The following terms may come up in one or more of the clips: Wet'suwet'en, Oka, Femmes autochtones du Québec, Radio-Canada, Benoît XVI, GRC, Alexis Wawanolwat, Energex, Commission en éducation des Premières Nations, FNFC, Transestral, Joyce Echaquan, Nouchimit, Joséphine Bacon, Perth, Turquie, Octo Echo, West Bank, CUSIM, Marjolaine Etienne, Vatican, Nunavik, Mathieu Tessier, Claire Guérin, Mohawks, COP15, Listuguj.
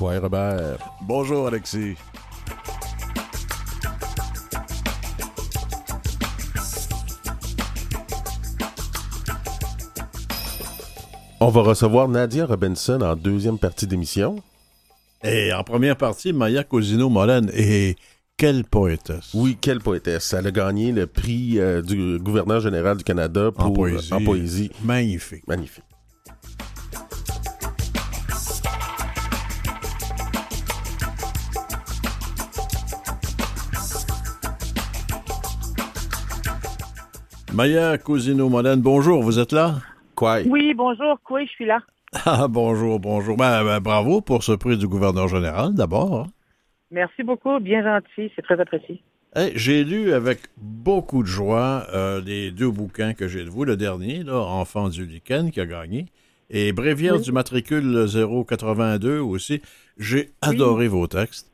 Coin-Robert. Bonjour Alexis. On va recevoir Nadia Robinson en deuxième partie d'émission. Et en première partie, Maya Cousineau-Mollen. Et quelle poétesse! Oui, quelle poétesse! Elle a gagné le prix du gouverneur général du Canada pour, en poésie. Magnifique. Magnifique. Maya Cousineau-Mollen, bonjour, vous êtes là? Quoi? Oui, bonjour, quoi, je suis là. Ah, bonjour. Ben, bravo pour ce prix du gouverneur général, d'abord. Merci beaucoup, bien gentil, c'est très apprécié. Hey, j'ai lu avec beaucoup de joie les deux bouquins que j'ai de vous, le dernier, là, Enfant du lichen, qui a gagné, et Bréviaire du matricule 082 aussi. J'ai adoré vos textes.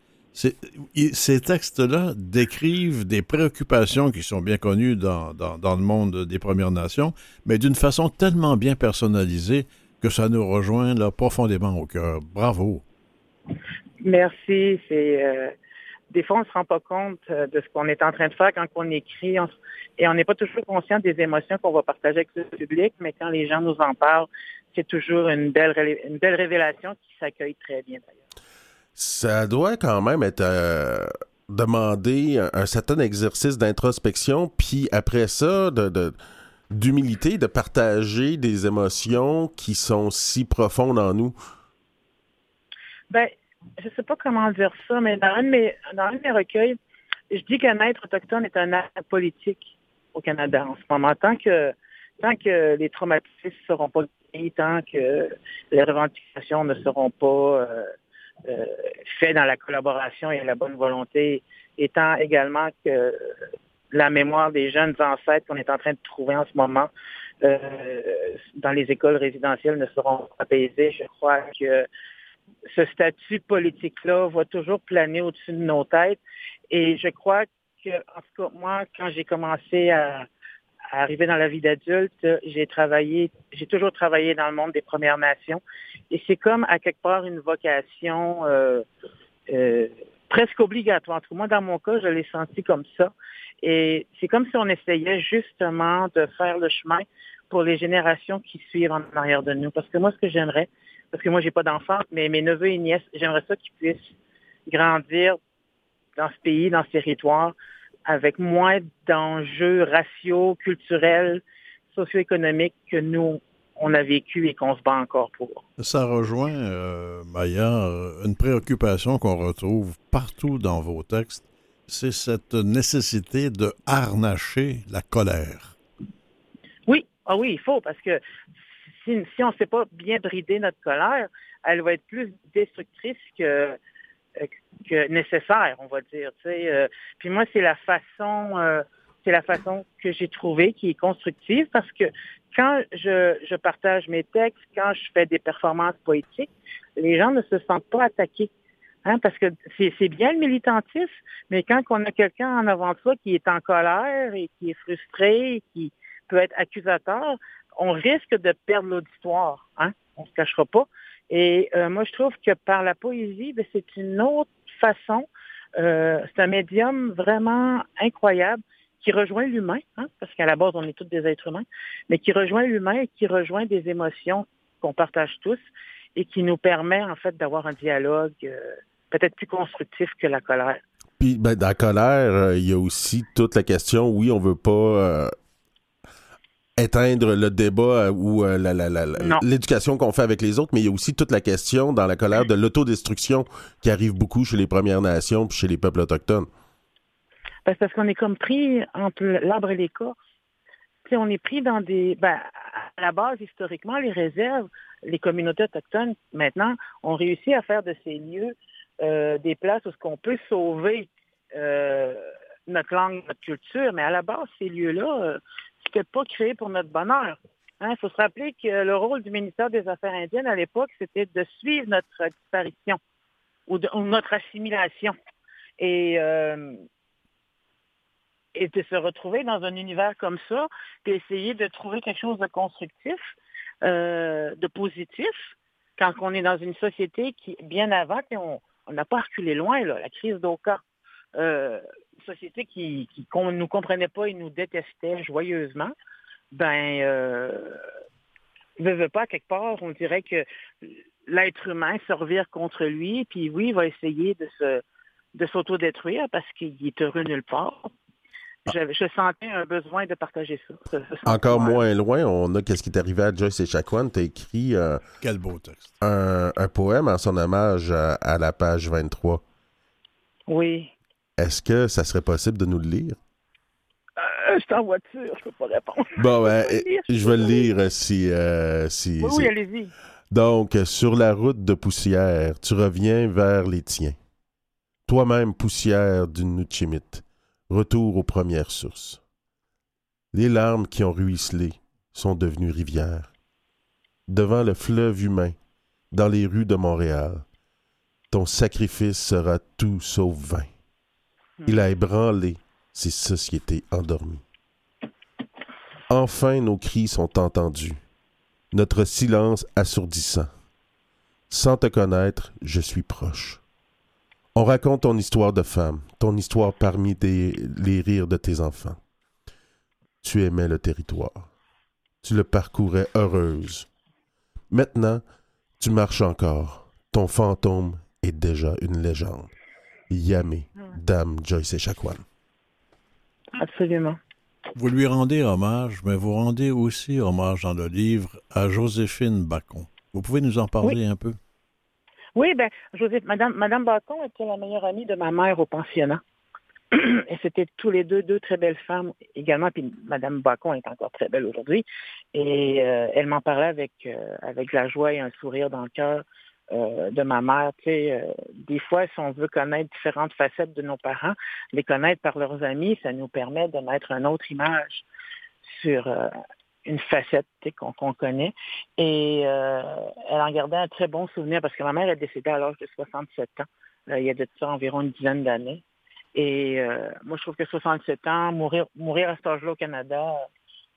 Ces textes-là décrivent des préoccupations qui sont bien connues dans le monde des Premières Nations, mais d'une façon tellement bien personnalisée que ça nous rejoint là, profondément au cœur. Bravo. Merci. Des fois, on ne se rend pas compte de ce qu'on est en train de faire quand on écrit. Et on n'est pas toujours conscient des émotions qu'on va partager avec le public, mais quand les gens nous en parlent, c'est toujours une belle révélation qui s'accueille très bien d'ailleurs. Ça doit quand même être demander un certain exercice d'introspection, puis après ça, d'humilité, de partager des émotions qui sont si profondes en nous. Ben, je sais pas comment dire ça, mais dans un de mes recueils, je dis qu'un être autochtone est un acte politique au Canada en ce moment. Tant que les traumatismes ne seront pas guéris, tant que les revendications ne seront pas... fait dans la collaboration et la bonne volonté, étant également que la mémoire des jeunes ancêtres qu'on est en train de trouver en ce moment dans les écoles résidentielles ne seront pas apaisées. Je crois que ce statut politique-là va toujours planer au-dessus de nos têtes. Et je crois que, en tout cas, moi, quand j'ai commencé à arriver dans la vie d'adulte, j'ai toujours travaillé dans le monde des Premières Nations. Et c'est comme, à quelque part, une vocation presque obligatoire. En tout cas, moi, dans mon cas, je l'ai senti comme ça. Et c'est comme si on essayait justement de faire le chemin pour les générations qui suivent en arrière de nous. Parce que moi, ce que j'aimerais, parce que moi, j'ai pas d'enfants, mais mes neveux et nièces, j'aimerais ça qu'ils puissent grandir dans ce pays, dans ce territoire, avec moins d'enjeux raciaux, culturels, socio-économiques que nous, on a vécu et qu'on se bat encore pour. Ça rejoint, Maya, une préoccupation qu'on retrouve partout dans vos textes, c'est cette nécessité de harnacher la colère. Oui, ah oui, il faut, parce que si on ne sait pas bien brider notre colère, elle va être plus destructrice que nécessaire, on va dire. Puis moi, c'est la façon que j'ai trouvée qui est constructive, parce que quand je partage mes textes, quand je fais des performances poétiques, les gens ne se sentent pas attaqués. Hein, parce que c'est bien le militantisme, mais quand on a quelqu'un en avant de soi qui est en colère et qui est frustré, et qui peut être accusateur, on risque de perdre l'auditoire. Hein, on ne se cachera pas. Et moi, je trouve que par la poésie, bien, c'est une autre façon. C'est un médium vraiment incroyable qui rejoint l'humain, hein, parce qu'à la base, on est tous des êtres humains, mais qui rejoint l'humain et qui rejoint des émotions qu'on partage tous et qui nous permet, en fait, d'avoir un dialogue peut-être plus constructif que la colère. Puis, ben, dans la colère, il y a aussi toute la question, oui, on ne veut pas... éteindre le débat ou l'éducation qu'on fait avec les autres, mais il y a aussi toute la question dans la colère de l'autodestruction qui arrive beaucoup chez les Premières Nations et chez les peuples autochtones. Parce qu'on est comme pris entre l'arbre et l'écorce. T'sais, on est pris dans des... Ben, à la base, historiquement, les réserves, les communautés autochtones, maintenant, ont réussi à faire de ces lieux des places où on peut sauver notre langue, notre culture, mais à la base, ces lieux-là... C'était pas créé pour notre bonheur. Hein? Il faut se rappeler que le rôle du ministère des Affaires indiennes à l'époque, c'était de suivre notre disparition ou notre assimilation et de se retrouver dans un univers comme ça, puis essayer de trouver quelque chose de constructif, de positif, quand on est dans une société qui, bien avant, on n'a pas reculé loin, là, la crise d'Oka, société qu'on ne nous comprenait pas et nous détestait joyeusement, ben, ne veut pas, quelque part, on dirait que l'être humain se revire contre lui, puis oui, il va essayer de s'autodétruire parce qu'il est heureux nulle part. Je sentais un besoin de partager ça. Encore moins loin, on a qu'est-ce qui est arrivé à Joyce Echaquan. Tu as écrit quel beau texte. Un poème en son hommage à la page 23. Oui. Est-ce que ça serait possible de nous le lire? Je suis en voiture, je peux pas répondre. Bon, je vais le lire si... Oui, oui, allez-y. Donc, sur la route de poussière, tu reviens vers les tiens. Toi-même poussière du Nouchimit. Retour aux premières sources. Les larmes qui ont ruisselé sont devenues rivières. Devant le fleuve humain, dans les rues de Montréal, ton sacrifice sera tout sauf vain. Il a ébranlé ces sociétés endormies. Enfin, nos cris sont entendus, notre silence assourdissant. Sans te connaître, je suis proche. On raconte ton histoire de femme, ton histoire parmi les rires de tes enfants. Tu aimais le territoire. Tu le parcourais heureuse. Maintenant, tu marches encore. Ton fantôme est déjà une légende. Yamé, Dame Joyce Echaquan. Absolument. Vous lui rendez hommage, mais vous rendez aussi hommage dans le livre à Joséphine Bacon. Vous pouvez nous en parler un peu? Oui, bien, Madame Bacon était la meilleure amie de ma mère au pensionnat. Et c'était tous les deux très belles femmes également. Puis Madame Bacon est encore très belle aujourd'hui. Et elle m'en parlait avec la joie et un sourire dans le cœur de ma mère. Tu sais, des fois, si on veut connaître différentes facettes de nos parents, les connaître par leurs amis, ça nous permet de mettre une autre image sur... une facette qu'on connaît. Et elle en gardait un très bon souvenir parce que ma mère est décédée à l'âge de 67 ans. Il y a de ça environ une dizaine d'années. Et moi, je trouve que 67 ans, mourir à cet âge-là au Canada,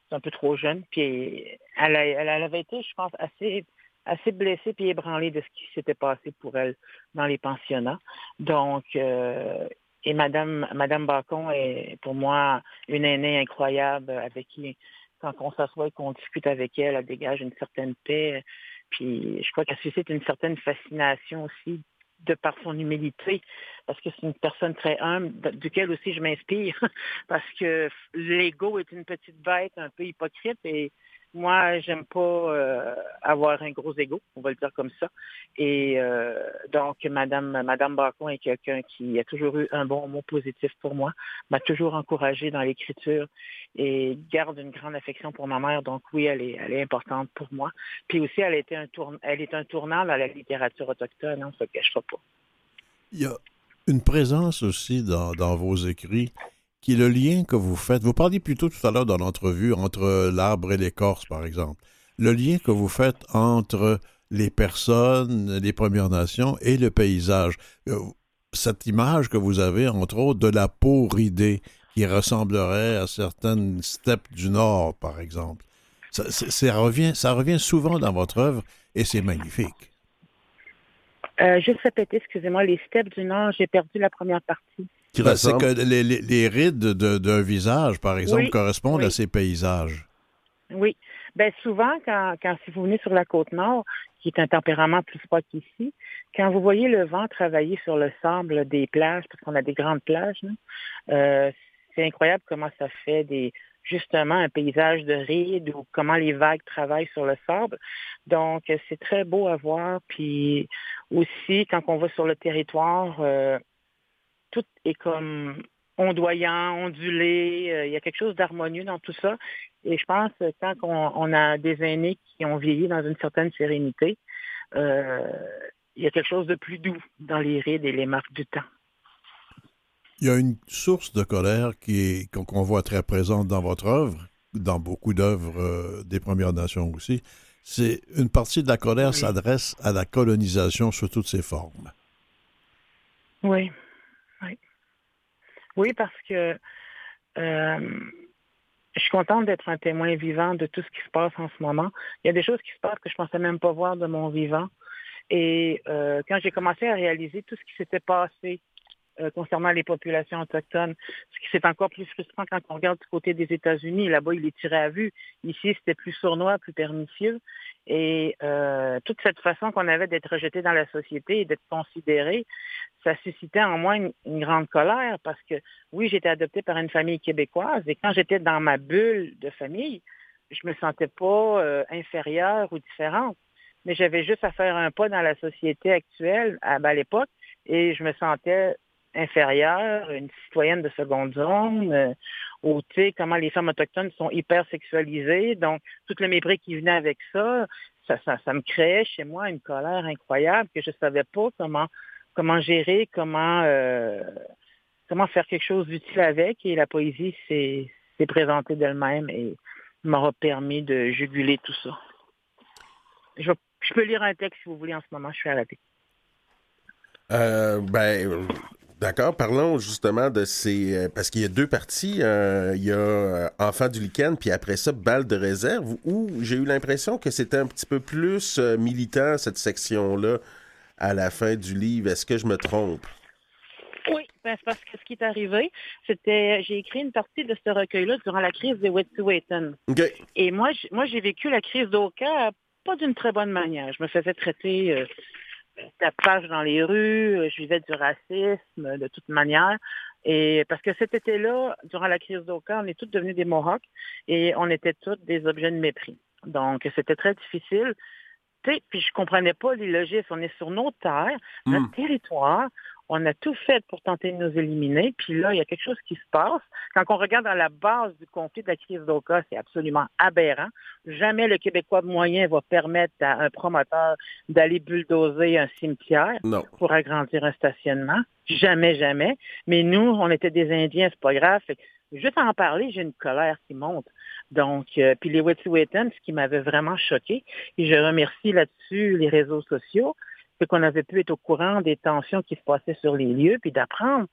c'est un peu trop jeune. Puis elle avait été, je pense, assez blessée puis ébranlée de ce qui s'était passé pour elle dans les pensionnats. Donc, et Madame Bacon est pour moi une aînée incroyable avec qui... Quand on s'assoit et qu'on discute avec elle, elle dégage une certaine paix. Puis je crois qu'elle suscite une certaine fascination aussi de par son humilité, parce que c'est une personne très humble, duquel aussi je m'inspire, parce que l'ego est une petite bête un peu hypocrite et moi, j'aime pas avoir un gros ego, on va le dire comme ça. Et donc, Madame Bacon est quelqu'un qui a toujours eu un bon mot positif pour moi, m'a toujours encouragée dans l'écriture et garde une grande affection pour ma mère. Donc oui, elle est importante pour moi. Puis aussi, elle est un tournant dans la littérature autochtone, on ne se le cachera pas. Il y a une présence aussi dans vos écrits qui est le lien que vous faites. Vous parliez plutôt tout à l'heure dans l'entrevue entre l'arbre et l'écorce, par exemple. Le lien que vous faites entre les personnes, les Premières Nations et le paysage. Cette image que vous avez, entre autres, de la peau ridée qui ressemblerait à certaines steppes du Nord, par exemple. Ça revient souvent dans votre œuvre et c'est magnifique. Juste répéter, excusez-moi, les steppes du Nord, j'ai perdu la première partie. C'est que les rides d'un visage, par exemple, correspondent à ces paysages. Oui. Bien, souvent, quand si vous venez sur la Côte-Nord, qui est un tempérament plus froid qu'ici, quand vous voyez le vent travailler sur le sable des plages, parce qu'on a des grandes plages, hein, c'est incroyable comment ça fait justement un paysage de rides ou comment les vagues travaillent sur le sable. Donc, c'est très beau à voir. Puis aussi, quand on va sur le territoire... tout est comme ondoyant, ondulé. Il y a quelque chose d'harmonieux dans tout ça. Et je pense que quand on a des aînés qui ont vieilli dans une certaine sérénité, il y a quelque chose de plus doux dans les rides et les marques du temps. Il y a une source de colère qu'on voit très présente dans votre œuvre, dans beaucoup d'œuvres des Premières Nations aussi. C'est une partie de la colère s'adresse à la colonisation sous toutes ses formes. Oui. Oui, parce que Je suis contente d'être un témoin vivant de tout ce qui se passe en ce moment. Il y a des choses qui se passent que je ne pensais même pas voir de mon vivant. Et quand j'ai commencé à réaliser tout ce qui s'était passé concernant les populations autochtones, ce qui c'est encore plus frustrant quand on regarde du côté des États-Unis, là-bas, il est tiré à vue. Ici, c'était plus sournois, plus pernicieux. Et toute cette façon qu'on avait d'être rejeté dans la société et d'être considéré, ça suscitait en moi une grande colère parce que, oui, j'étais adoptée par une famille québécoise et quand j'étais dans ma bulle de famille, je me sentais pas inférieure ou différente. Mais j'avais juste à faire un pas dans la société actuelle, à l'époque, et je me sentais inférieure, une citoyenne de seconde zone, où tu sais comment les femmes autochtones sont hyper sexualisées, donc tout le mépris qui venait avec ça, ça me créait chez moi une colère incroyable que je savais pas comment gérer, comment faire quelque chose d'utile avec, et la poésie s'est présentée d'elle-même et m'aura permis de juguler tout ça. Je peux lire un texte si vous voulez en ce moment, je suis à la tête. D'accord, parlons justement de ces... Parce qu'il y a deux parties, il y a Enfants du Lichen, puis après ça, Balles de réserve, où j'ai eu l'impression que c'était un petit peu plus militant, cette section-là, à la fin du livre. Est-ce que je me trompe? Oui, c'est parce que ce qui est arrivé, c'était... J'ai écrit une partie de ce recueil-là durant la crise des Wet'suwet'en. Okay. Et moi, j'ai vécu la crise d'Oka pas d'une très bonne manière. Je me faisais traiter... tapage dans les rues, je vivais du racisme de toute manière. Et parce que cet été-là, durant la crise d'Oka, on est tous devenus des Mohawks et on était tous des objets de mépris. Donc, c'était très difficile. T'sais, puis je comprenais pas l'illogisme. On est sur nos terres, notre territoire. On a tout fait pour tenter de nous éliminer. Puis là, il y a quelque chose qui se passe. Quand on regarde à la base du conflit de la crise d'Oka, c'est absolument aberrant. Jamais le Québécois moyen va permettre à un promoteur d'aller bulldozer un cimetière pour agrandir un stationnement. Jamais, jamais. Mais nous, on était des Indiens, c'est pas grave. Fait que juste à en parler, j'ai une colère qui monte. Donc, puis les Wet'suwet'en, ce qui m'avait vraiment choqué, et je remercie là-dessus les réseaux sociaux, c'est qu'on avait pu être au courant des tensions qui se passaient sur les lieux, puis d'apprendre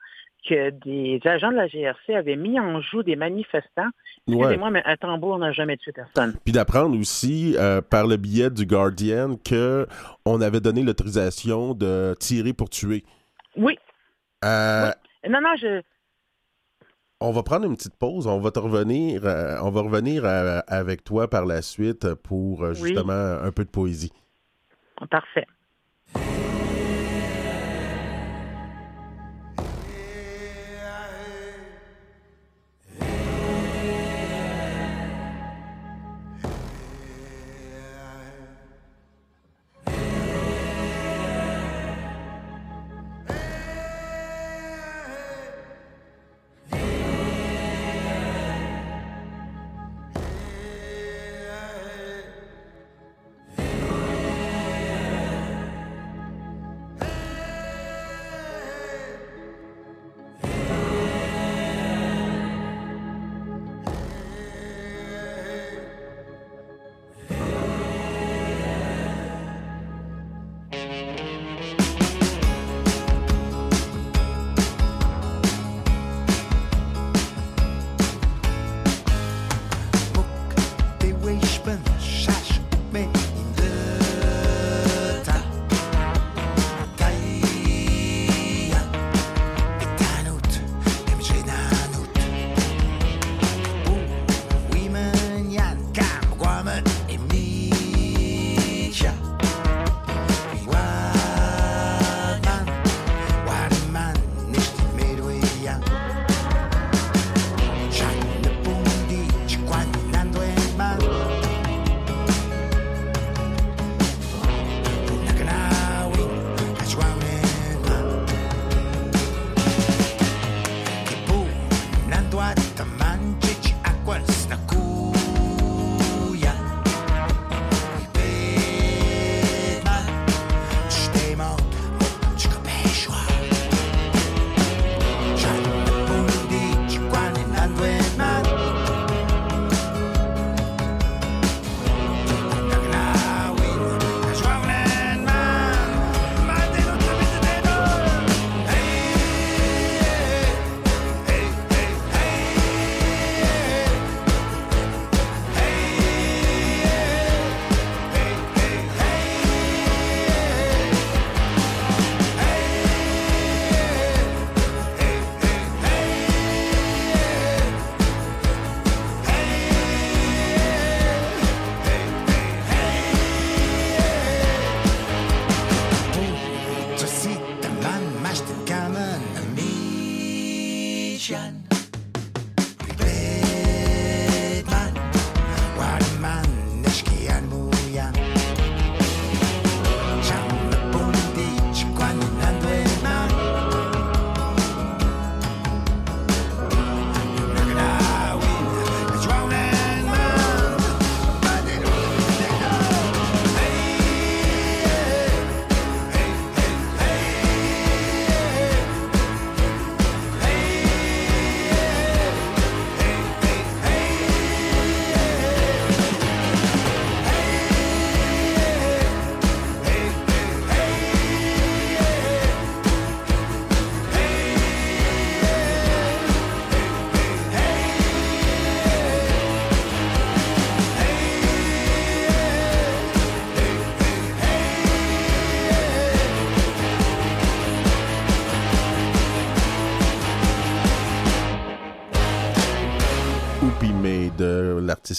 que des agents de la GRC avaient mis en joue des manifestants. Excusez-moi, mais un tambour n'a jamais tué personne. Puis d'apprendre aussi, par le biais du Guardian, qu'on avait donné l'autorisation de tirer pour tuer. Oui. On va prendre une petite pause, on va revenir avec toi par la suite pour justement un peu de poésie. Parfait.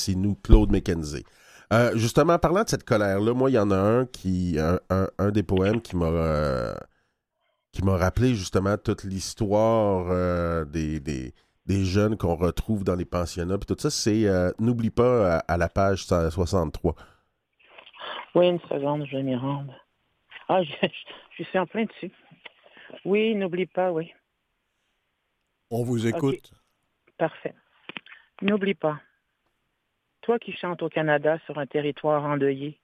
c'est nous, Claude McKenzie. Justement, en parlant de cette colère-là, moi, il y en a un des poèmes qui m'a rappelé justement toute l'histoire des jeunes qu'on retrouve dans les pensionnats. Puis tout ça, c'est N'oublie pas à la page 63. Oui, une seconde, je vais m'y rendre. Ah, je suis en plein dessus. Oui, n'oublie pas, oui. On vous écoute. Okay. Parfait. N'oublie pas. Toi qui chantes au Canada sur un territoire endeuillé,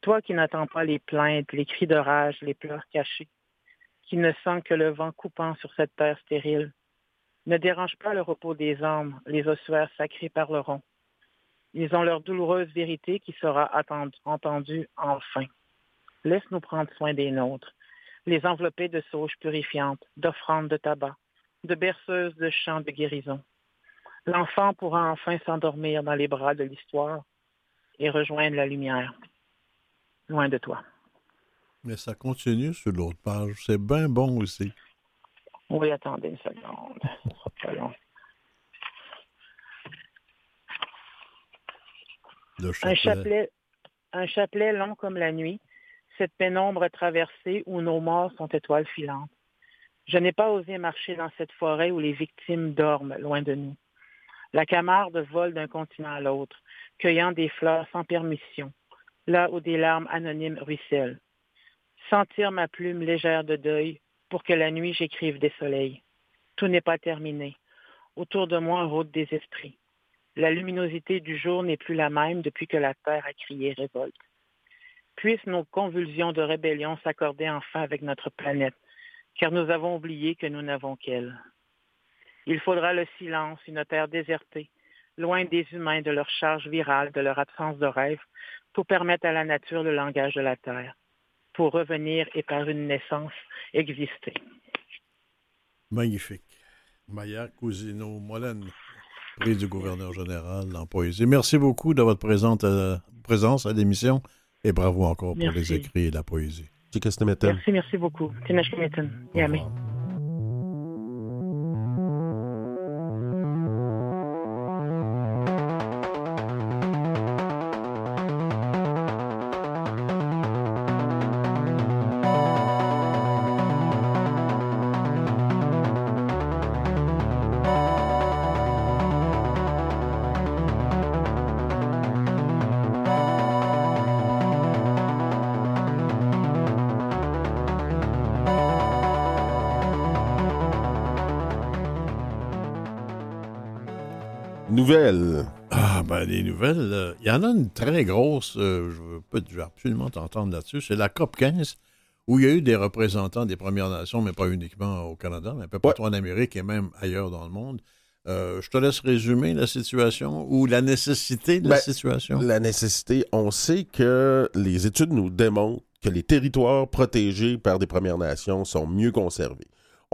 toi qui n'attends pas les plaintes, les cris de rage, les pleurs cachés, qui ne sent que le vent coupant sur cette terre stérile, ne dérange pas le repos des âmes, les ossuaires sacrés parleront. Ils ont leur douloureuse vérité qui sera entendue enfin. Laisse-nous prendre soin des nôtres, les envelopper de sauges purifiantes, d'offrandes de tabac, de berceuses de chants de guérison. L'enfant pourra enfin s'endormir dans les bras de l'histoire et rejoindre la lumière, loin de toi. Mais ça continue sur l'autre page. C'est bien bon aussi. Oui, attendez une seconde. Ce sera pas long. Un chapelet long comme la nuit, cette pénombre traversée où nos morts sont étoiles filantes. Je n'ai pas osé marcher dans cette forêt où les victimes dorment loin de nous. La camarde vole d'un continent à l'autre, cueillant des fleurs sans permission, là où des larmes anonymes ruissellent. Sentir ma plume légère de deuil pour que la nuit j'écrive des soleils. Tout n'est pas terminé. Autour de moi rôdent des esprits. La luminosité du jour n'est plus la même depuis que la terre a crié révolte. Puissent nos convulsions de rébellion s'accorder enfin avec notre planète, car nous avons oublié que nous n'avons qu'elle. Il faudra le silence, une terre désertée, loin des humains, de leur charge virale, de leur absence de rêve, pour permettre à la nature le langage de la terre, pour revenir et par une naissance exister. Magnifique. Maya Cousineau-Mollen, prix du gouverneur général en poésie. Merci beaucoup de votre présence à l'émission et bravo encore pour les écrits et la poésie. Merci beaucoup. Yamé. Nouvelles. Ah, ben, les nouvelles. Il y en a une très grosse, je veux absolument t'entendre là-dessus, c'est la COP15, où il y a eu des représentants des Premières Nations, mais pas uniquement au Canada, mais un peu partout en Amérique et même ailleurs dans le monde. Je te laisse résumer la situation ou la nécessité de la situation. La nécessité, on sait que les études nous démontrent que les territoires protégés par des Premières Nations sont mieux conservés.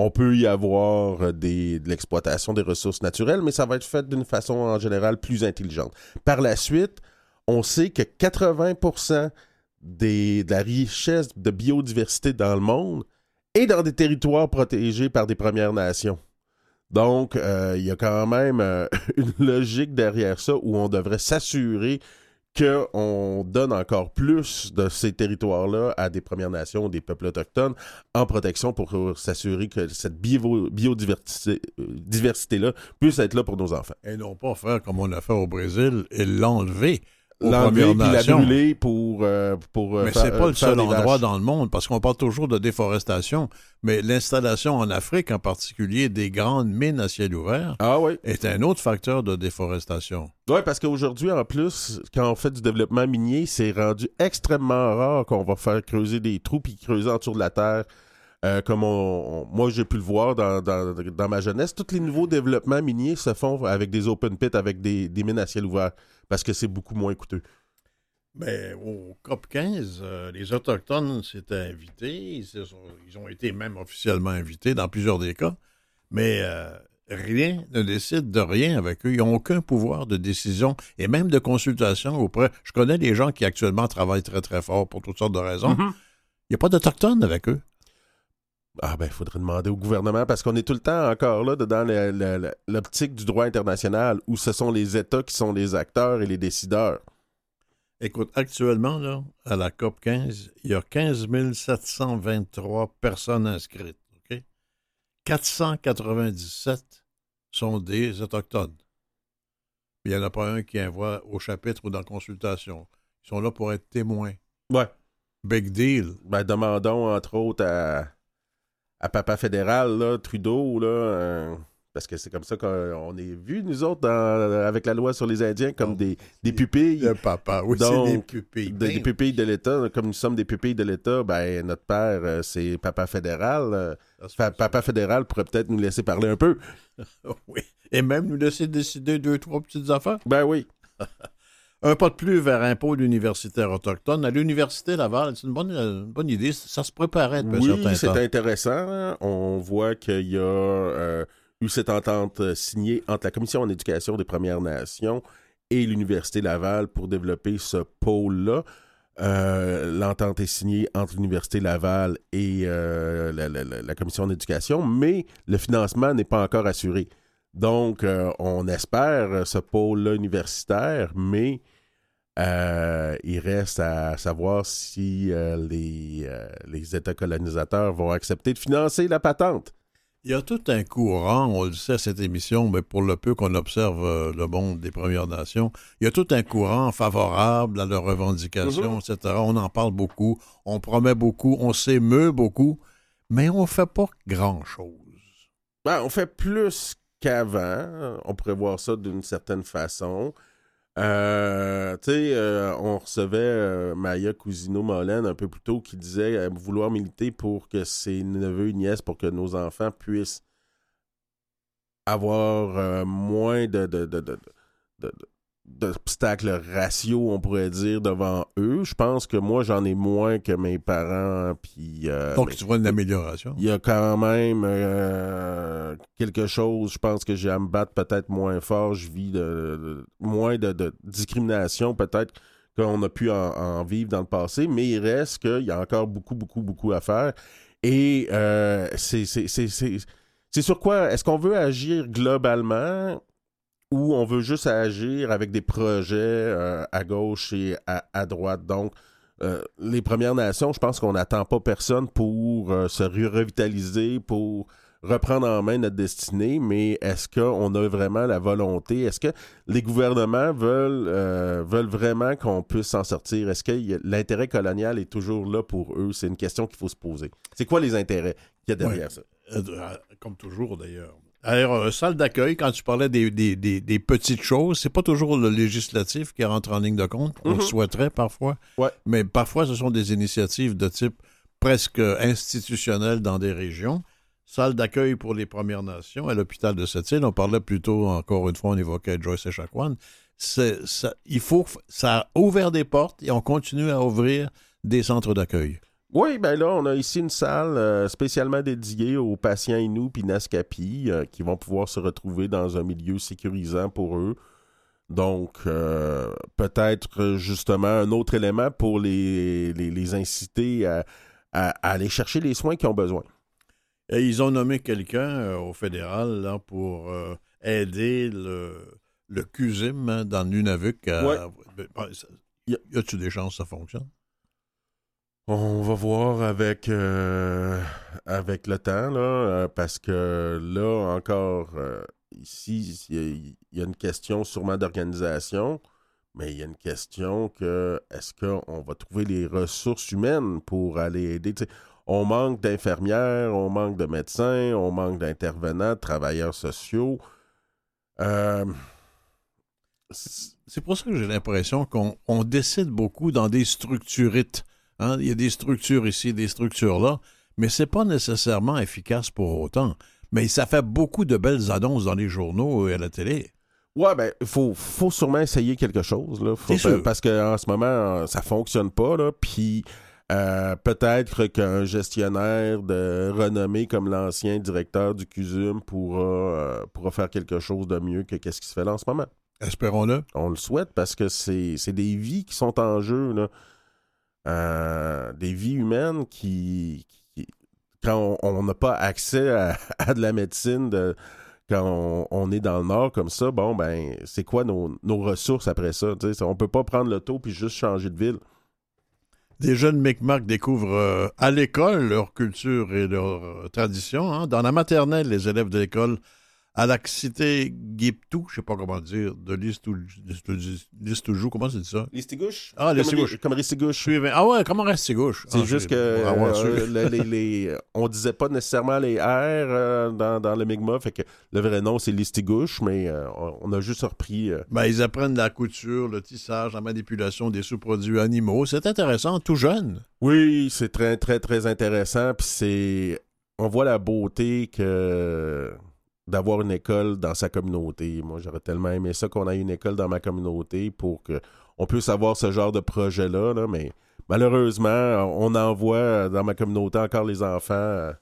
On peut y avoir de l'exploitation des ressources naturelles, mais ça va être fait d'une façon en général plus intelligente. Par la suite, on sait que 80% de la richesse de biodiversité dans le monde est dans des territoires protégés par des Premières Nations. Donc, il y a quand même une logique derrière ça où on devrait s'assurer qu'on donne encore plus de ces territoires-là à des Premières Nations, des peuples autochtones, en protection pour s'assurer que cette biodiversité-là puisse être là pour nos enfants. Et non pas faire comme on a fait au Brésil et l'enlever aux Premières Nations. L'enlever et la brûler pour mais c'est pas le seul endroit dans le monde, parce qu'on parle toujours de déforestation, mais l'installation en Afrique, en particulier des grandes mines à ciel ouvert, est un autre facteur de déforestation. Oui, parce qu'aujourd'hui, en plus, quand on fait du développement minier, c'est rendu extrêmement rare qu'on va faire creuser des trous puis creuser en dessous de la terre, comme moi j'ai pu le voir dans ma jeunesse. Tous les nouveaux développements miniers se font avec des open pits, avec des mines à ciel ouvert, parce que c'est beaucoup moins coûteux. Mais au COP15, les Autochtones s'étaient invités, ils ont été même officiellement invités dans plusieurs des cas, mais rien ne décide de rien avec eux. Ils n'ont aucun pouvoir de décision et même de consultation auprès. Je connais des gens qui actuellement travaillent très, très fort pour toutes sortes de raisons. Mm-hmm. Il n'y a pas d'Autochtones avec eux. Ah ben, il faudrait demander au gouvernement, parce qu'on est tout le temps encore là dans l'optique du droit international où ce sont les États qui sont les acteurs et les décideurs. Écoute, actuellement, là, à la COP15, il y a 15 723 personnes inscrites. Okay? 497 sont des Autochtones. Il n'y en a pas un qui envoie au chapitre ou dans la consultation. Ils sont là pour être témoins. Ouais. Big deal. Ben, demandons, entre autres, à Papa Fédéral, là, Trudeau, là, parce que c'est comme ça qu'on est vus, nous autres, avec la loi sur les Indiens, comme des pupilles. Le papa, oui, donc, c'est des pupilles. Des pupilles de l'État. Comme nous sommes des pupilles de l'État, ben notre père, c'est Papa Fédéral. Papa Fédéral pourrait peut-être nous laisser parler un peu. Oui. Et même nous laisser décider 2-3 petites affaires. Ben oui. Un pas de plus vers un pôle universitaire autochtone. À l'Université Laval, c'est une bonne idée. Ça se préparait depuis un certain temps. Oui, c'est intéressant. On voit qu'il y a eu cette entente signée entre la Commission en éducation des Premières Nations et l'Université Laval pour développer ce pôle-là. L'entente est signée entre l'Université Laval et la Commission en éducation, mais le financement n'est pas encore assuré. Donc, on espère ce pôle-là universitaire, mais il reste à savoir si les États colonisateurs vont accepter de financer la patente. Il y a tout un courant, on le sait à cette émission, mais pour le peu qu'on observe le monde des Premières Nations, il y a tout un courant favorable à leurs revendications, etc. On en parle beaucoup, on promet beaucoup, on s'émeut beaucoup, mais on ne fait pas grand-chose. Ben, on fait plus qu'avant, on pourrait voir ça d'une certaine façon. Tu sais, on recevait Maya Cousineau-Mollen un peu plus tôt qui disait vouloir militer pour que ses neveux et nièces, pour que nos enfants puissent avoir moins d'obstacles raciaux, on pourrait dire, devant eux. Je pense que moi, j'en ai moins que mes parents. Puis, donc, tu vois une amélioration. Il y a quand même quelque chose, je pense que j'ai à me battre peut-être moins fort. Je vis moins de discrimination, peut-être, qu'on a pu en vivre dans le passé. Mais il reste qu'il y a encore beaucoup, beaucoup, beaucoup à faire. Et c'est sur quoi? Est-ce qu'on veut agir globalement? Où on veut juste agir avec des projets à gauche et à droite. Donc, les Premières Nations, je pense qu'on n'attend pas personne pour se revitaliser, pour reprendre en main notre destinée, mais est-ce qu'on a vraiment la volonté? Est-ce que les gouvernements veulent vraiment qu'on puisse s'en sortir? Est-ce que l'intérêt colonial est toujours là pour eux? C'est une question qu'il faut se poser. C'est quoi les intérêts qu'il y a derrière ça? Comme toujours, d'ailleurs. Alors, salle d'accueil, quand tu parlais des petites choses, c'est pas toujours le législatif qui rentre en ligne de compte. On le souhaiterait parfois. Ouais. Mais parfois, ce sont des initiatives de type presque institutionnel dans des régions. Salle d'accueil pour les Premières Nations à l'hôpital de Sept-Îles. On parlait plus tôt, encore une fois, on évoquait Joyce Echaquan. Ça a ouvert des portes et on continue à ouvrir des centres d'accueil. Oui, bien là, on a ici une salle spécialement dédiée aux patients Inuits puis Naskapi qui vont pouvoir se retrouver dans un milieu sécurisant pour eux. Donc, peut-être justement un autre élément pour les inciter à aller chercher les soins qu'ils ont besoin. Et ils ont nommé quelqu'un au fédéral là, pour aider le CUSIM hein, dans le Nunavik. Y a-tu des chances que ça fonctionne? On va voir avec le temps, là, parce que là, encore, ici, il y a une question sûrement d'organisation, mais il y a une question que est-ce qu'on va trouver les ressources humaines pour aller aider? T'sais, on manque d'infirmières, on manque de médecins, on manque d'intervenants, de travailleurs sociaux. C'est pour ça que j'ai l'impression qu'on décide beaucoup dans des structurites. Hein, il y a des structures ici, des structures là, mais c'est pas nécessairement efficace pour autant. Mais ça fait beaucoup de belles annonces dans les journaux et à la télé. Ouais, ben, faut sûrement essayer quelque chose, là. C'est sûr. Parce qu'en ce moment, ça fonctionne pas, là. Puis peut-être qu'un gestionnaire de renommée comme l'ancien directeur du CUSUM pourra faire quelque chose de mieux que qu'est-ce qui se fait là en ce moment. Espérons-le. On le souhaite parce que c'est des vies qui sont en jeu, là. Des vies humaines qui quand on n'a pas accès à de la médecine, quand on est dans le Nord comme ça, bon, ben, c'est quoi nos ressources après ça? T'sais? On peut pas prendre l'auto puis juste changer de ville. Des jeunes Micmac découvrent à l'école leur culture et leur tradition. Hein. Dans la maternelle, les élèves de l'école à la cité Giptou, je ne sais pas comment dire, de Listuguj, comment c'est dit ça? Listuguj? Ah, Listuguj. Comme Ristigouche. Ah ouais, comment Ristigouche? C'est juste que on disait pas nécessairement les R dans le Mi'kmaq, fait que le vrai nom c'est Listuguj, mais on a juste repris. Ben, ils apprennent la couture, le tissage, la manipulation des sous-produits animaux. C'est intéressant, tout jeune. Oui, c'est très, très, très intéressant. Puis c'est... On voit la beauté que... d'avoir une école dans sa communauté. Moi, j'aurais tellement aimé ça qu'on ait une école dans ma communauté pour qu'on puisse avoir ce genre de projet-là, là, mais malheureusement, on envoie dans ma communauté encore les enfants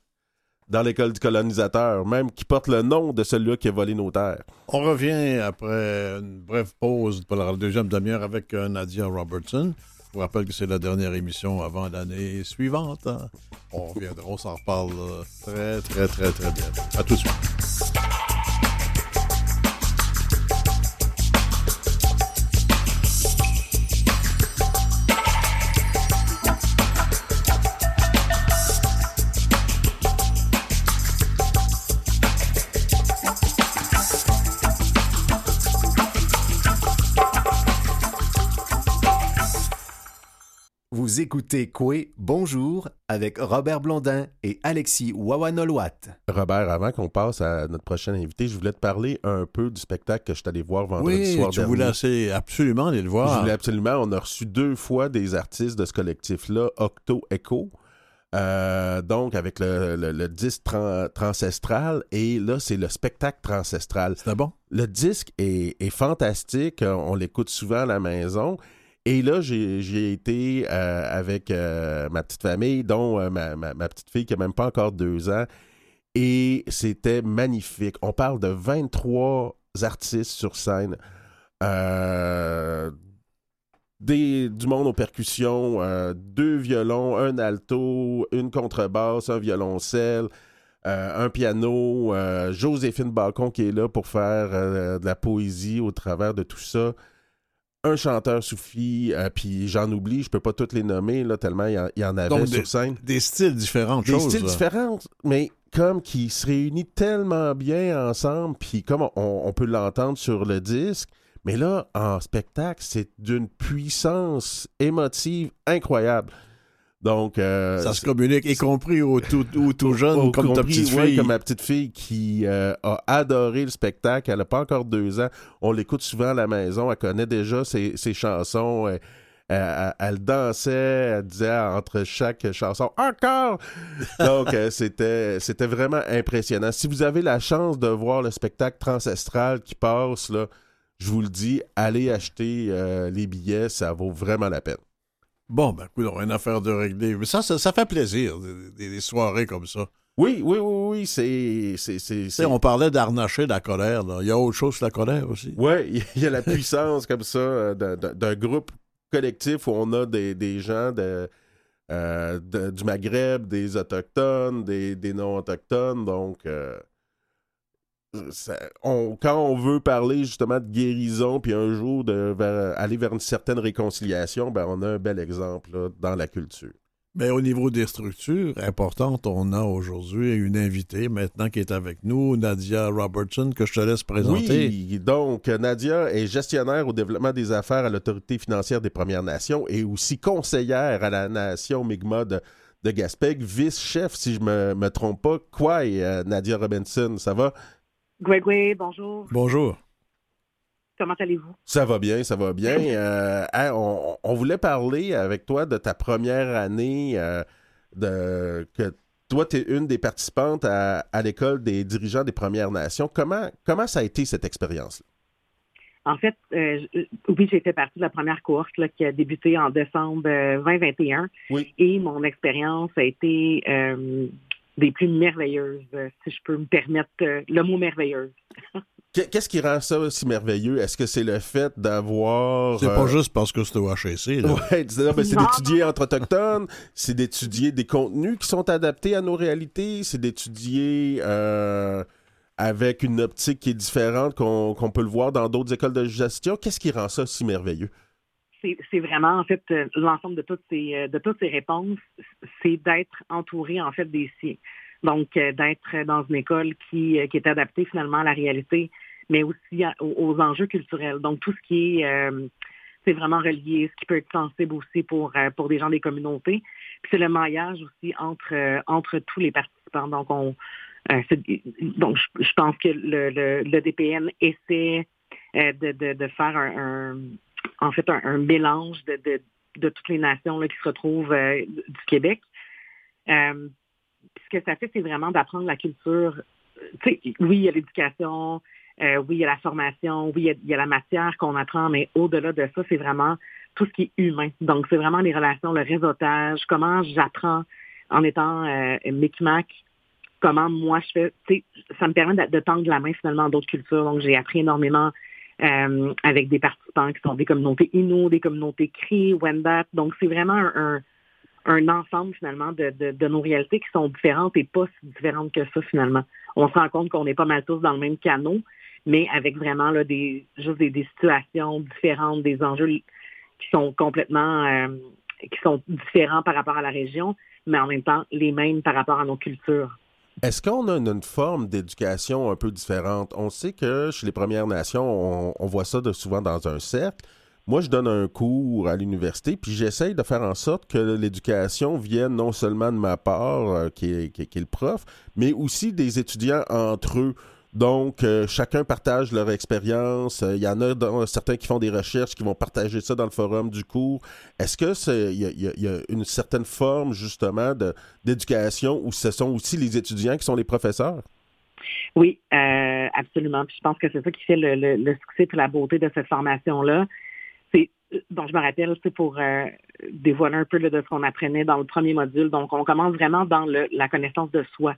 dans l'école du colonisateur, même qui porte le nom de celui-là qui a volé nos terres. On revient après une brève pause pour la deuxième demi-heure avec Nadia Robertson. Je vous rappelle que c'est la dernière émission avant l'année suivante. Hein? On reviendra, on s'en reparle très, très, très, très bien. À tout de suite. Vous écoutez Koué Bonjour avec Robert Blondin et Alexis Wawanolwat. Robert, avant qu'on passe à notre prochain invité, je voulais te parler un peu du spectacle que je suis allé voir vendredi soir dernier. Oui, tu voulais absolument aller le voir. Je voulais absolument. On a reçu 2 fois des artistes de ce collectif-là, Octo Echo, donc avec le disque Transestral. Et là, c'est le spectacle Transestral. C'est bon? Le disque est fantastique. On l'écoute souvent à la maison. Et là, j'ai été avec ma petite famille, dont ma petite fille qui n'a même pas encore 2 ans. Et c'était magnifique. On parle de 23 artistes sur scène. Du monde aux percussions, 2 violons, 1 alto, 1 contrebasse, 1 violoncelle, 1 piano. Joséphine Bacon qui est là pour faire de la poésie au travers de tout ça. 1 chanteur soufi, puis j'en oublie, je peux pas toutes les nommer, là, tellement il y en avait. Donc, sur scène. Des styles différents. Différents, mais comme qui se réunissent tellement bien ensemble, puis comme on peut l'entendre sur le disque, mais là, en spectacle, c'est d'une puissance émotive incroyable. Donc, ça se communique, y compris au tout jeune, comme ta petite fille. Oui, comme ma petite fille qui a adoré le spectacle. Elle n'a pas encore 2 ans. On l'écoute souvent à la maison. Elle connaît déjà ses chansons. Elle dansait. Elle disait entre chaque chanson « Encore! » Donc, c'était vraiment impressionnant. Si vous avez la chance de voir le spectacle Transestral qui passe, là, je vous le dis, allez acheter les billets. Ça vaut vraiment la peine. Bon, ben, écoute, on a une affaire de régler. Mais ça fait plaisir, des soirées comme ça. Oui, c'est... On parlait d'harnacher la colère, là. Il y a autre chose que la colère aussi. Oui, il y a la puissance comme ça d'un groupe collectif où on a des gens du Maghreb, des Autochtones, des non-Autochtones, donc... quand on veut parler justement de guérison puis un jour aller vers une certaine réconciliation, ben on a un bel exemple là, dans la culture. Mais au niveau des structures importantes, on a aujourd'hui une invitée maintenant qui est avec nous, Nadia Robertson, que je te laisse présenter. Oui, donc Nadia est gestionnaire au développement des affaires à l'Autorité financière des Premières Nations et aussi conseillère à la Nation Mi'kmaq de Gespeg, vice-chef, si je ne me trompe pas. Quoi, Nadia Robinson, ça va? Gwégwé, bonjour. Bonjour. Comment allez-vous? Ça va bien, ça va bien. On voulait parler avec toi de ta première année, que toi, tu es une des participantes à l'école des dirigeants des Premières Nations. Comment ça a été cette expérience-là? En fait, j'ai fait partie de la première cohorte là, qui a débuté en décembre 2021. Oui. Et mon expérience a été... des plus merveilleuses, si je peux me permettre le mot merveilleuse. Qu'est-ce qui rend ça si merveilleux? Est-ce que c'est le fait d'avoir... C'est pas juste parce que c'est au HEC. Ouais, c'est d'étudier entre autochtones, c'est d'étudier des contenus qui sont adaptés à nos réalités, c'est d'étudier avec une optique qui est différente qu'on peut le voir dans d'autres écoles de gestion. Qu'est-ce qui rend ça si merveilleux? C'est vraiment, en fait, l'ensemble de toutes ces réponses, c'est d'être entouré, en fait, des siens. Donc, d'être dans une école qui est adaptée, finalement, à la réalité, mais aussi aux enjeux culturels. Donc, tout ce qui est, c'est vraiment relié, ce qui peut être sensible aussi pour des gens des communautés. Puis, c'est le maillage aussi entre tous les participants. Donc, je pense que le DPN essaie de faire un mélange de toutes les nations là, qui se retrouvent du Québec. Ce que ça fait, c'est vraiment d'apprendre la culture. T'sais, oui, il y a l'éducation, oui, il y a la formation, oui, il y a la matière qu'on apprend, mais au-delà de ça, c'est vraiment tout ce qui est humain. Donc, c'est vraiment les relations, le réseautage, comment j'apprends en étant Micmac, comment moi je fais. T'sais, ça me permet de tendre la main finalement à d'autres cultures. Donc, j'ai appris énormément avec des participants qui sont des communautés Innu, des communautés Cree, Wendat. Donc, c'est vraiment un ensemble, finalement, de nos réalités qui sont différentes et pas si différentes que ça, finalement. On se rend compte qu'on est pas mal tous dans le même canot, mais avec vraiment là, des situations différentes, des enjeux qui sont complètement qui sont différents par rapport à la région, mais en même temps, les mêmes par rapport à nos cultures. Est-ce qu'on a une forme d'éducation un peu différente? On sait que chez les Premières Nations, on voit ça souvent dans un cercle. Moi, je donne un cours à l'université, puis j'essaye de faire en sorte que l'éducation vienne non seulement de ma part, qui est le prof, mais aussi des étudiants entre eux. Donc, chacun partage leur expérience. Il y en a certains qui font des recherches, qui vont partager ça dans le forum du cours. Est-ce que il y a une certaine forme, justement, d'éducation où ce sont aussi les étudiants qui sont les professeurs? Oui, absolument. Puis je pense que c'est ça qui fait le succès et la beauté de cette formation-là. Donc, je me rappelle, c'est pour dévoiler un peu là, de ce qu'on apprenait dans le premier module. Donc, on commence vraiment dans la connaissance de soi.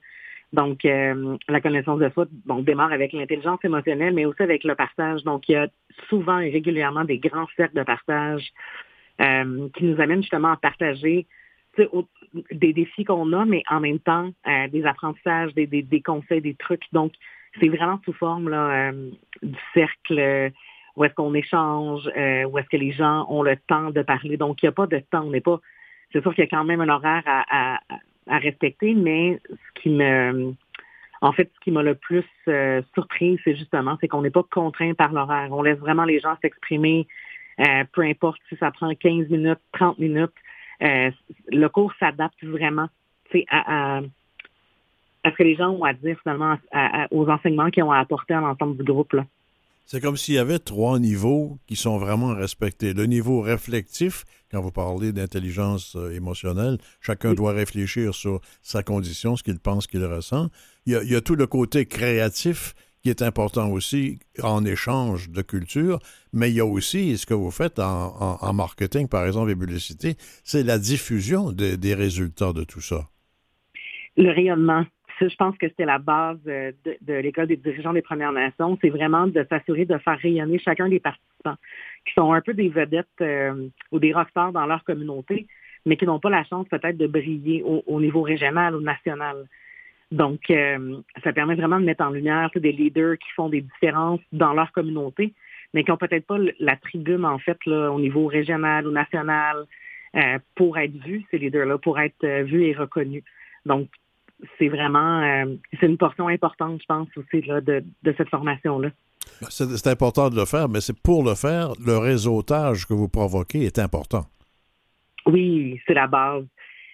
Donc, la connaissance de soi, on démarre avec l'intelligence émotionnelle, mais aussi avec le partage. Donc, il y a souvent et régulièrement des grands cercles de partage qui nous amènent justement à partager des défis qu'on a, mais en même temps, des apprentissages, des conseils, des trucs. Donc, c'est vraiment sous forme là, du cercle... où est-ce qu'on échange, où est-ce que les gens ont le temps de parler. Donc, il n'y a pas de temps. On n'est pas. C'est sûr qu'il y a quand même un horaire à respecter, mais ce qui m'a le plus surprise, c'est qu'on n'est pas contraint par l'horaire. On laisse vraiment les gens s'exprimer, peu importe si ça prend 15 minutes, 30 minutes. Le cours s'adapte vraiment à ce que les gens ont à dire, finalement, aux enseignements qu'ils ont à apporter à l'ensemble du groupe, là. C'est comme s'il y avait trois niveaux qui sont vraiment respectés. Le niveau réflectif, quand vous parlez d'intelligence émotionnelle, chacun doit réfléchir sur sa condition, ce qu'il pense, qu'il ressent. Il y a tout le côté créatif qui est important aussi en échange de culture, mais il y a aussi ce que vous faites en marketing, par exemple, et publicité, c'est la diffusion des résultats de tout ça. Le rayonnement. Je pense que c'était la base de l'École des dirigeants des Premières Nations. C'est vraiment de s'assurer de faire rayonner chacun des participants qui sont un peu des vedettes ou des rockstars dans leur communauté, mais qui n'ont pas la chance peut-être de briller au niveau régional ou national. Donc, ça permet vraiment de mettre en lumière des leaders qui font des différences dans leur communauté, mais qui n'ont peut-être pas la tribune, en fait, là, au niveau régional ou national pour être vus, ces leaders-là, pour être vus et reconnus. Donc, c'est vraiment c'est une portion importante, je pense, aussi là, de cette formation-là. C'est important de le faire, mais c'est pour le faire, le réseautage que vous provoquez est important. Oui, c'est la base.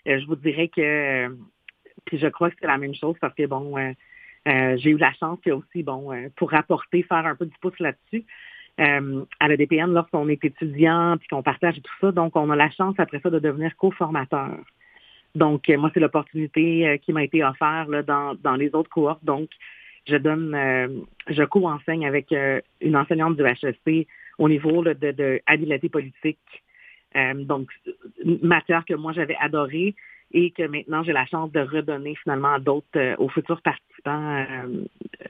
Je vous dirais que, puis je crois que c'est la même chose, parce que, bon, j'ai eu la chance qu'il y a aussi, bon, pour rapporter, faire un peu du pouce là-dessus, à la DPN, lorsqu'on est étudiant, puis qu'on partage tout ça, donc on a la chance, après ça, de devenir co-formateur. Donc, moi, c'est l'opportunité qui m'a été offerte là, dans les autres cohortes. Donc, je co-enseigne avec une enseignante du HEC au niveau là, de habileté politique. Donc, une matière que moi, j'avais adorée et que maintenant, j'ai la chance de redonner finalement aux futurs participants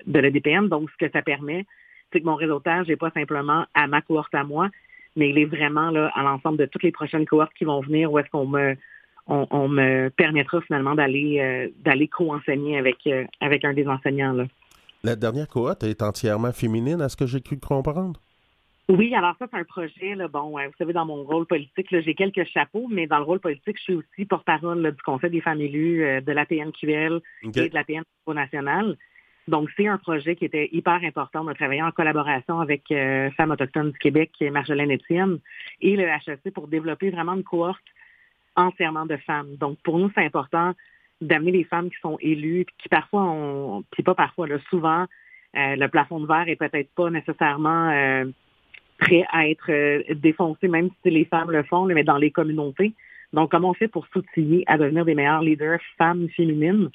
de l'EDPM. Donc, ce que ça permet, c'est que mon réseautage n'est pas simplement à ma cohorte à moi, mais il est vraiment là, à l'ensemble de toutes les prochaines cohortes qui vont venir, où est-ce qu'on me permettra finalement d'aller co-enseigner avec un des enseignants. Là. La dernière cohorte est entièrement féminine, à ce que j'ai cru comprendre? Oui, alors ça, c'est un projet. Là, bon, vous savez, dans mon rôle politique, là, j'ai quelques chapeaux, mais dans le rôle politique, je suis aussi porte-parole là, du Conseil des femmes élues, de l'APNQL et de l'APNQO nationale. Donc, c'est un projet qui était hyper important. On a travaillé en collaboration avec Femmes autochtones du Québec, Marjolaine Etienne, et le HEC pour développer vraiment une cohorte entièrement de femmes. Donc, pour nous, c'est important d'amener les femmes qui sont élues, qui parfois, souvent, le plafond de verre est peut-être pas nécessairement prêt à être défoncé, même si les femmes le font, mais dans les communautés. Donc, comment on fait pour s'outiller à devenir des meilleures leaders femmes féminines?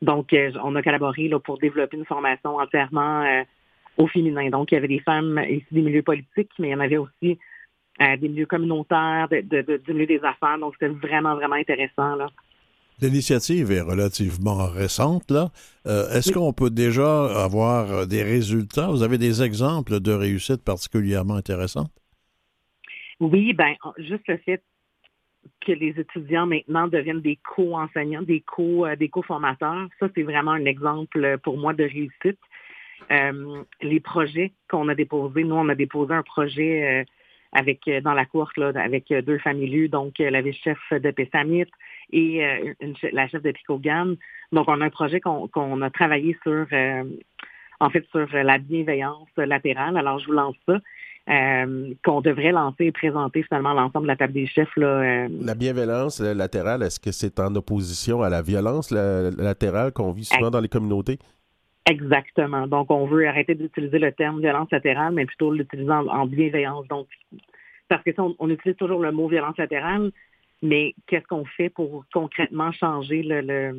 Donc, on a collaboré là, pour développer une formation entièrement au féminin. Donc, il y avait des femmes ici des milieux politiques, mais il y en avait aussi des milieux communautaires, du milieu des affaires. Donc, c'était vraiment, vraiment intéressant. Là. L'initiative est relativement récente. Là. Est-ce qu'on peut déjà avoir des résultats? Vous avez des exemples de réussites particulièrement intéressantes? Oui, bien, juste le fait que les étudiants maintenant deviennent des co-enseignants, des co-formateurs. Ça, c'est vraiment un exemple pour moi de réussite. Les projets qu'on a déposés, nous, on a déposé un projet dans la cohorte, là, avec deux femmes élues, donc la vice-chef de Pessamit et la chef de Picogan. Donc, on a un projet qu'on a travaillé sur la bienveillance latérale. Alors, je vous lance ça. Qu'on devrait lancer et présenter finalement l'ensemble de la table des chefs. Là, La bienveillance latérale, est-ce que c'est en opposition à la violence latérale qu'on vit souvent dans les communautés? Exactement. Donc, on veut arrêter d'utiliser le terme violence latérale, mais plutôt l'utiliser en bienveillance. Donc, parce que ça, on utilise toujours le mot violence latérale, mais qu'est-ce qu'on fait pour concrètement changer ce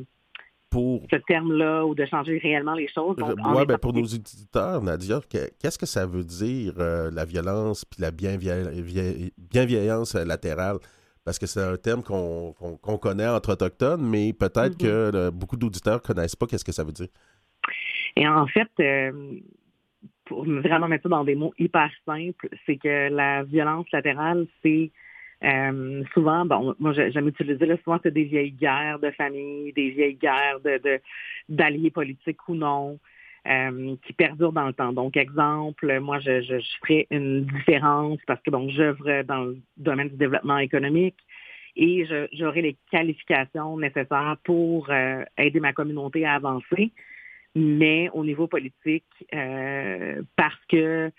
terme-là, ou de changer réellement les choses. Oui, bien pour nos éditeurs, Nadia, qu'est-ce que ça veut dire, la violence puis la bienveillance latérale? Parce que c'est un terme qu'on connaît entre Autochtones, mais peut-être que beaucoup d'auditeurs ne connaissent pas qu'est-ce que ça veut dire. Et en fait, pour vraiment mettre ça dans des mots hyper simples, c'est que la violence latérale, c'est... souvent, bon, moi j'aime utiliser là, souvent c'est des vieilles guerres de famille, des vieilles guerres d'alliés politiques ou non, qui perdurent dans le temps. Donc, exemple, moi je ferais une différence parce que bon, j'œuvre dans le domaine du développement économique et j'aurai les qualifications nécessaires pour aider ma communauté à avancer, mais au niveau politique, parce que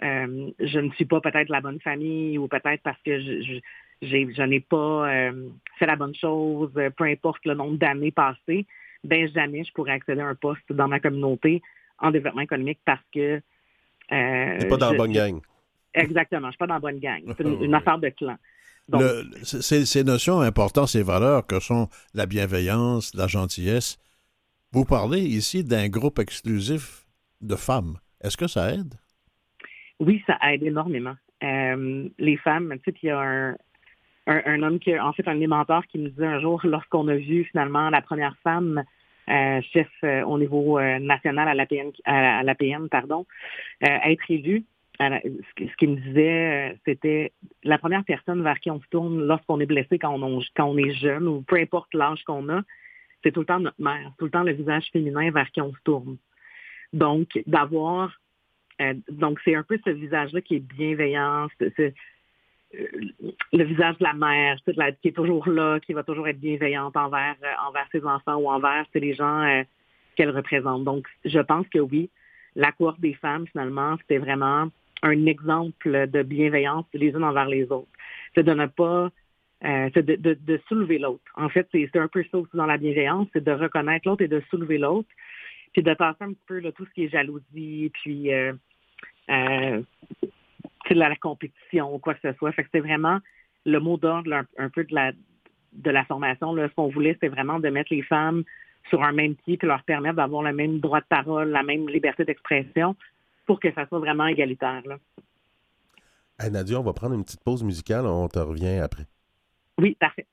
je ne suis pas peut-être la bonne famille, ou peut-être parce que je n'ai pas fait la bonne chose, peu importe le nombre d'années passées, ben jamais je pourrais accéder à un poste dans ma communauté en développement économique parce que... je suis pas dans la bonne gang. Exactement, je ne suis pas dans la bonne gang. C'est une affaire de clan. Donc, ces notions importantes, ces valeurs que sont la bienveillance, la gentillesse, vous parlez ici d'un groupe exclusif de femmes. Est-ce que ça aide? Oui, ça aide énormément. Les femmes, tu sais, puis il y a un homme qui, en fait, un de mes mentors qui me disait un jour, lorsqu'on a vu finalement la première femme chef au niveau national à l'APN, être élue, ce qu'il me disait, c'était la première personne vers qui on se tourne lorsqu'on est blessé, quand on est jeune, ou peu importe l'âge qu'on a, c'est tout le temps notre mère, tout le temps le visage féminin vers qui on se tourne. Donc, c'est un peu ce visage-là qui est bienveillant, le visage de la mère, qui est toujours là, qui va toujours être bienveillante envers ses enfants ou envers les gens qu'elle représente. Donc, je pense que oui, la cohorte des femmes, finalement, c'était vraiment un exemple de bienveillance les unes envers les autres. C'est de ne pas... c'est de soulever l'autre. En fait, c'est un peu ça aussi dans la bienveillance, c'est de reconnaître l'autre et de soulever l'autre, puis de passer un petit peu là, tout ce qui est jalousie, puis... la compétition ou quoi que ce soit. Fait que c'est vraiment le mot d'ordre là, un peu de la formation. Là. Ce qu'on voulait, c'est vraiment de mettre les femmes sur un même pied puis leur permettre d'avoir le même droit de parole, la même liberté d'expression pour que ça soit vraiment égalitaire. Là. Hey, Nadia, on va prendre une petite pause musicale. On te revient après. Oui, parfait.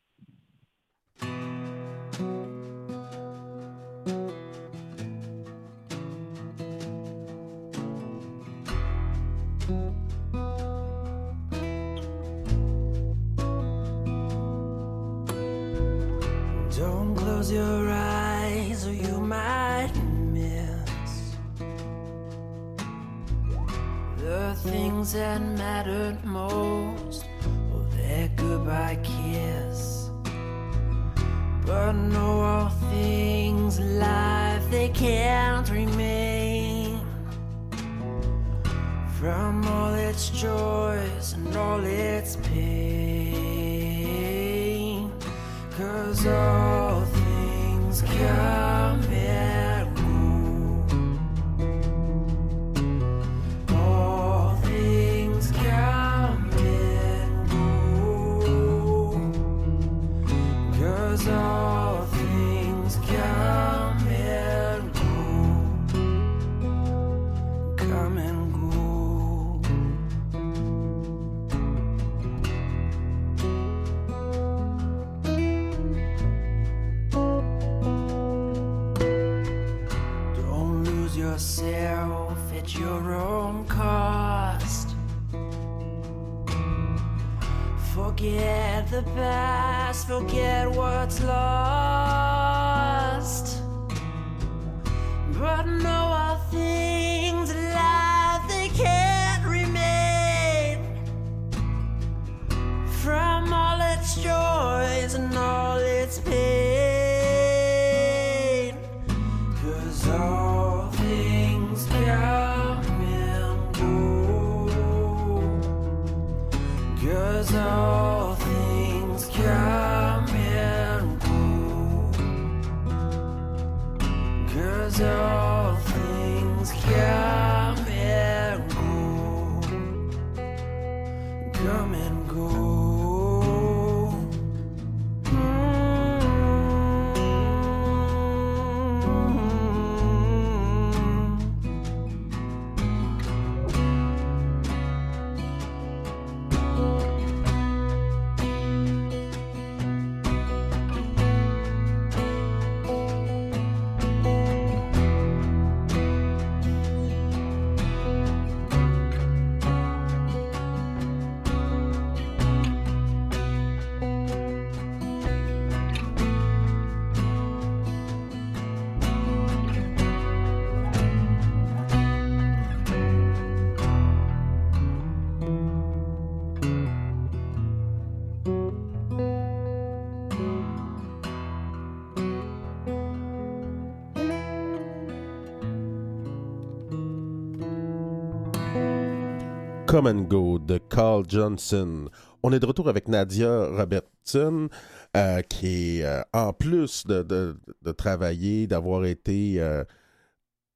close your eyes or you might miss the things that mattered most, or that goodbye kiss. But know all things alive, they can't remain from all its joys and all its pain. 'Cause all things come and go. All things come and go. 'Cause all things come and go. Come and yourself at your own cost. Forget the past, forget what's lost. But know all things alive, they can't remain from all its joys and all its pain. 'Cause all things come and go. 'Cause all things come and go. 'Cause all things come and go. Come and go. Come and Go de Carl Johnson. On est de retour avec Nadia Robinson, qui est, en plus de travailler, d'avoir été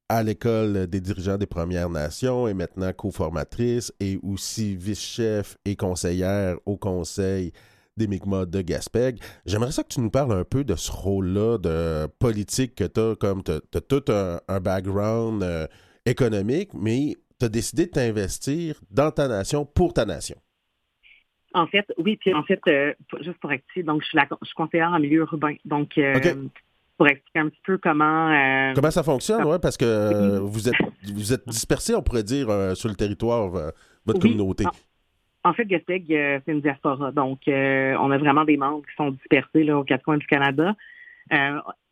à l'École des dirigeants des Premières Nations, est maintenant coformatrice et aussi vice-chef et conseillère au Conseil des Mi'kmaq de Guesquetegag. J'aimerais ça que tu nous parles un peu de ce rôle-là de politique que tu as, comme tu as tout un background économique, mais tu as décidé de t'investir dans ta nation, pour ta nation. En fait, oui. Puis en fait, juste pour expliquer, donc je suis conseillère en milieu urbain. Donc, okay. Pour expliquer un petit peu comment ça fonctionne, ouais, parce que vous êtes dispersés, on pourrait dire, sur le territoire, votre communauté. En fait, Guesquetegag, c'est une diaspora. Donc, on a vraiment des membres qui sont dispersés là, aux quatre coins du Canada.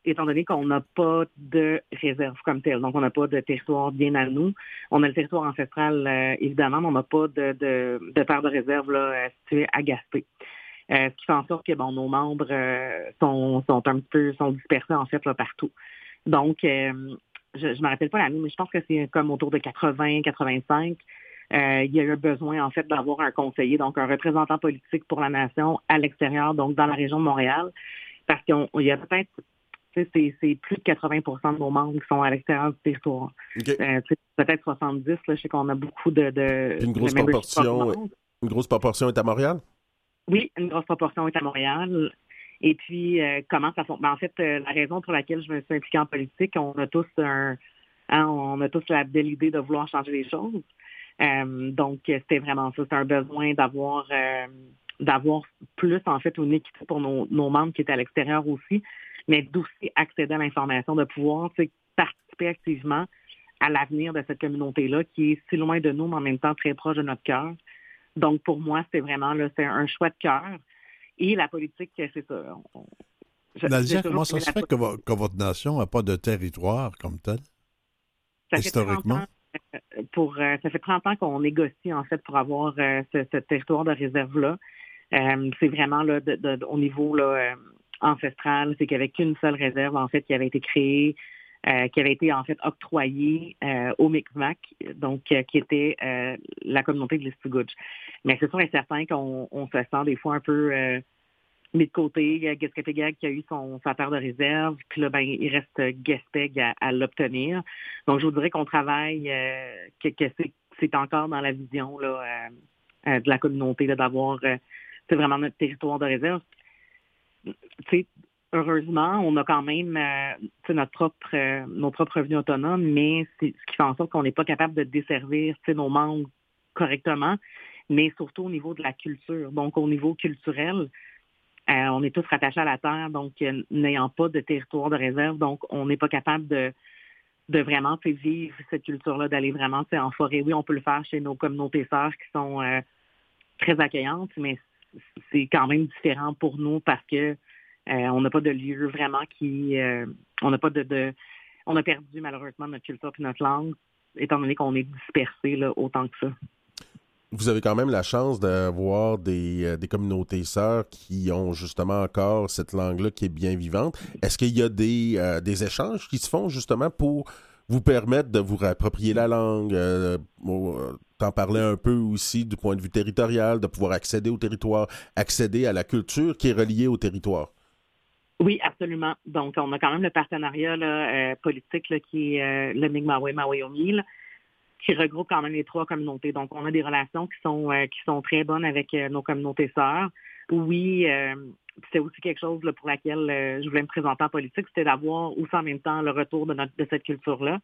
Étant donné qu'on n'a pas de réserve comme telle, donc on n'a pas de territoire bien à nous. On a le territoire ancestral, évidemment, mais on n'a pas de terre de réserve là, située à Gaspé. Ce qui fait en sorte que nos membres sont un petit peu dispersés en fait là, partout. Donc, je ne me rappelle pas l'année, mais je pense que c'est comme autour de 80-85. Il y a eu besoin en fait d'avoir un conseiller, donc un représentant politique pour la nation à l'extérieur, donc dans la région de Montréal, parce qu'il y a peut-être... C'est plus de 80% de nos membres qui sont à l'extérieur du territoire. Okay. Peut-être 70%, là, je sais qu'on a beaucoup de une grosse proportion est à Montréal? Oui, une grosse proportion est à Montréal. Et puis, comment ça fonctionne? En fait, la raison pour laquelle je me suis impliquée en politique, on a tous la belle idée de vouloir changer les choses. Donc, c'était vraiment ça. C'était un besoin d'avoir plus, en fait, une équité pour nos membres qui étaient à l'extérieur aussi, mais d'aussi accéder à l'information, de pouvoir participer activement à l'avenir de cette communauté-là qui est si loin de nous, mais en même temps très proche de notre cœur. Donc, pour moi, c'est vraiment un choix de cœur. Et la politique, c'est ça. Nadia, comment ça se fait que votre nation n'a pas de territoire comme tel, historiquement? Ça fait 30 ans qu'on négocie, en fait, pour avoir ce territoire de réserve-là. C'est vraiment là, au niveau là, ancestral, c'est qu'il n'y avait qu'une seule réserve, en fait, qui avait été créée, qui avait été, en fait, octroyée au Micmac, donc qui était la communauté de Listuguj. Mais c'est sûr et certain qu'on se sent des fois un peu... mis de côté. Il y a Guesquetegag qui a eu sa terre de réserve, puis là, ben, il reste Gespeg à l'obtenir. Donc, je vous dirais qu'on travaille, que c'est encore dans la vision là, de la communauté, là, d'avoir c'est vraiment notre territoire de réserve. Tu sais, heureusement, on a quand même nos propres revenus autonomes, mais c'est ce qui fait en sorte qu'on n'est pas capable de desservir nos membres correctement, mais surtout au niveau de la culture. Donc, au niveau culturel, on est tous rattachés à la terre, donc n'ayant pas de territoire de réserve, donc on n'est pas capable de vraiment vivre cette culture-là, d'aller vraiment en forêt. Oui, on peut le faire chez nos communautés sœurs qui sont très accueillantes, mais c'est quand même différent pour nous parce que on n'a pas de lieu vraiment on n'a pas on a perdu malheureusement notre culture et notre langue, étant donné qu'on est dispersés là, autant que ça. Vous avez quand même la chance d'avoir des communautés sœurs qui ont justement encore cette langue-là qui est bien vivante. Est-ce qu'il y a des échanges qui se font justement pour vous permettre de vous réapproprier la langue, t'en parler un peu aussi du point de vue territorial, de pouvoir accéder au territoire, accéder à la culture qui est reliée au territoire? Oui, absolument. Donc, on a quand même le partenariat là, politique là, qui est le Mi'kmawey Mawio'mi, là, qui regroupe quand même les trois communautés. Donc, on a des relations qui sont très bonnes avec nos communautés sœurs. Oui, c'est aussi quelque chose là, pour laquelle je voulais me présenter en politique, c'était d'avoir aussi en même temps le retour de cette culture-là.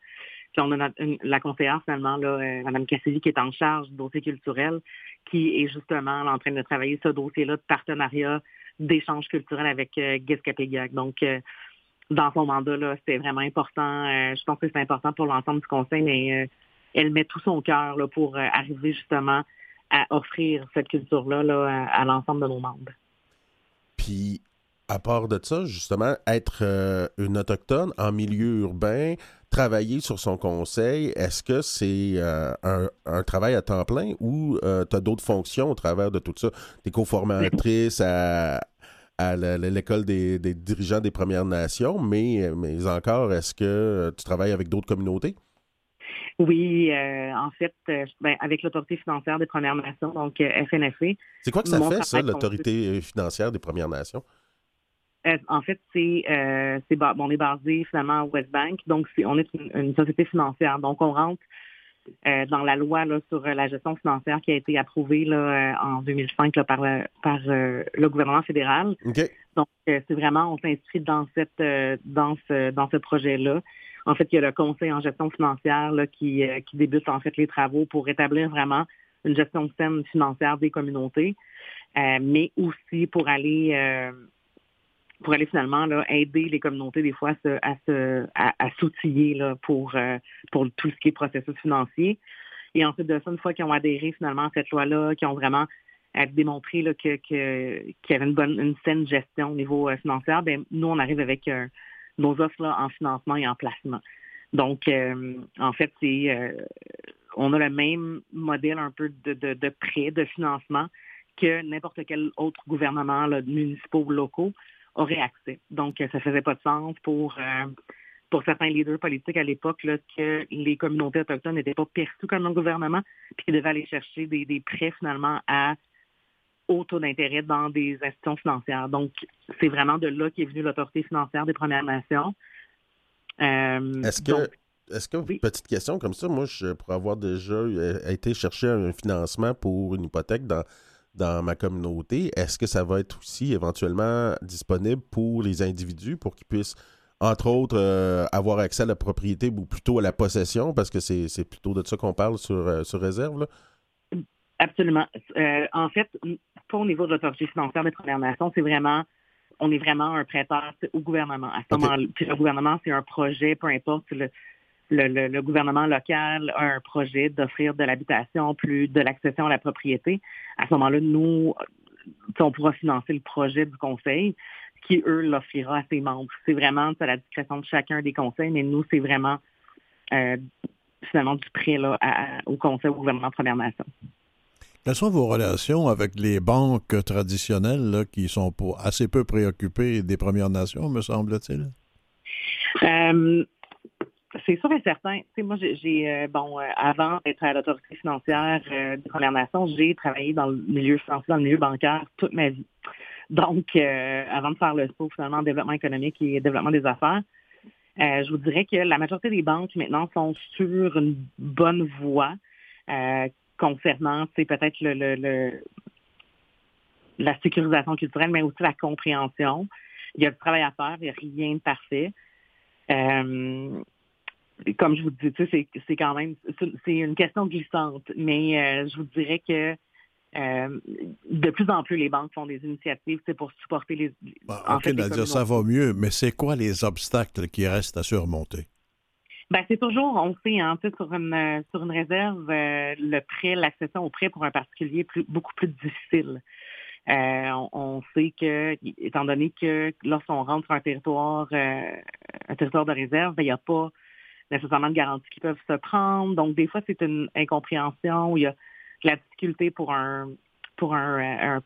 Puis on a la conseillère finalement, là, Mme Cassidy, qui est en charge du dossier culturel, qui est justement là, en train de travailler ce dossier-là de partenariat d'échange culturel avec Guescapégac. Donc, dans son mandat, là, c'était vraiment important. Je pense que c'est important pour l'ensemble du Conseil, mais... elle met tout son cœur là, pour arriver justement à offrir cette culture-là là, à l'ensemble de nos membres. Puis, à part de ça, justement, être une autochtone en milieu urbain, travailler sur son conseil, est-ce que c'est un travail à temps plein ou tu as d'autres fonctions au travers de tout ça? T'es coformatrice à l'école des dirigeants des Premières Nations, mais encore, est-ce que tu travailles avec d'autres communautés? Oui, en fait, avec l'Autorité financière des Premières Nations, donc FNFC. C'est quoi que ça fait, ça, l'Autorité financière des Premières Nations? En fait, on est basé finalement à West Bank, donc on est une société financière. Donc, on rentre dans la loi là, sur la gestion financière qui a été approuvée là, en 2005 là, par le gouvernement fédéral. Okay. Donc, c'est vraiment, on s'inscrit dans ce projet-là. En fait, il y a le Conseil en gestion financière là, qui débute en fait les travaux pour établir vraiment une gestion saine financière des communautés, mais aussi pour aller finalement là, aider les communautés des fois à s'outiller là, pour tout ce qui est processus financier. Et ensuite de ça, une fois qu'ils ont adhéré finalement à cette loi-là, qu'ils ont vraiment démontré là, qu'il y avait une saine gestion au niveau financier, bien, nous, on arrive avec nos offres là, en financement et en placement. Donc, en fait, on a le même modèle un peu de prêt, de financement que n'importe quel autre gouvernement là, municipal ou locaux aurait accès. Donc, ça faisait pas de sens pour certains leaders politiques à l'époque là, que les communautés autochtones n'étaient pas perçues comme un gouvernement puis qu'ils devaient aller chercher des prêts finalement à au taux d'intérêt dans des institutions financières. Donc, c'est vraiment de là qu'est venue l'Autorité financière des Premières Nations. Est-ce que, petite question comme ça, moi, pour avoir déjà été chercher un financement pour une hypothèque dans ma communauté, est-ce que ça va être aussi éventuellement disponible pour les individus pour qu'ils puissent, entre autres, avoir accès à la propriété ou plutôt à la possession, parce que c'est plutôt de ça qu'on parle sur réserve, là? Absolument. En fait, pas au niveau de l'autorité financière des Premières Nations, on est vraiment un prêteur au gouvernement. À ce moment-là, puis le gouvernement, c'est un projet, peu importe, le gouvernement local a un projet d'offrir de l'habitation, plus de l'accession à la propriété. À ce moment-là, nous, on pourra financer le projet du conseil qui, eux, l'offrira à ses membres. C'est vraiment à la discrétion de chacun des conseils, mais nous, c'est vraiment finalement du prêt là, au conseil, au gouvernement Premières Nations. Quelles sont vos relations avec les banques traditionnelles là, qui sont assez peu préoccupées des Premières Nations, me semble-t-il? C'est sûr et certain. T'sais, moi, avant d'être à l'autorité financière des Premières Nations, j'ai travaillé dans le milieu financier, dans le milieu bancaire toute ma vie. Donc, avant de faire le saut finalement en développement économique et développement des affaires, je vous dirais que la majorité des banques maintenant sont sur une bonne voie concernant, c'est peut-être la sécurisation culturelle, mais aussi la compréhension. Il y a du travail à faire, il n'y a rien de parfait. Comme je vous dis, c'est quand même c'est une question glissante, mais je vous dirais que de plus en plus, les banques font des initiatives pour supporter les... Nadia, ça va mieux, mais c'est quoi les obstacles qui restent à surmonter? C'est toujours, on sait, sur une réserve, le prêt, l'accession au prêt pour un particulier est beaucoup plus difficile. On sait que, étant donné que lorsqu'on rentre sur un territoire de réserve, il n'y a pas nécessairement de garanties qui peuvent se prendre. Donc, des fois, c'est une incompréhension. Il y a de la difficulté pour un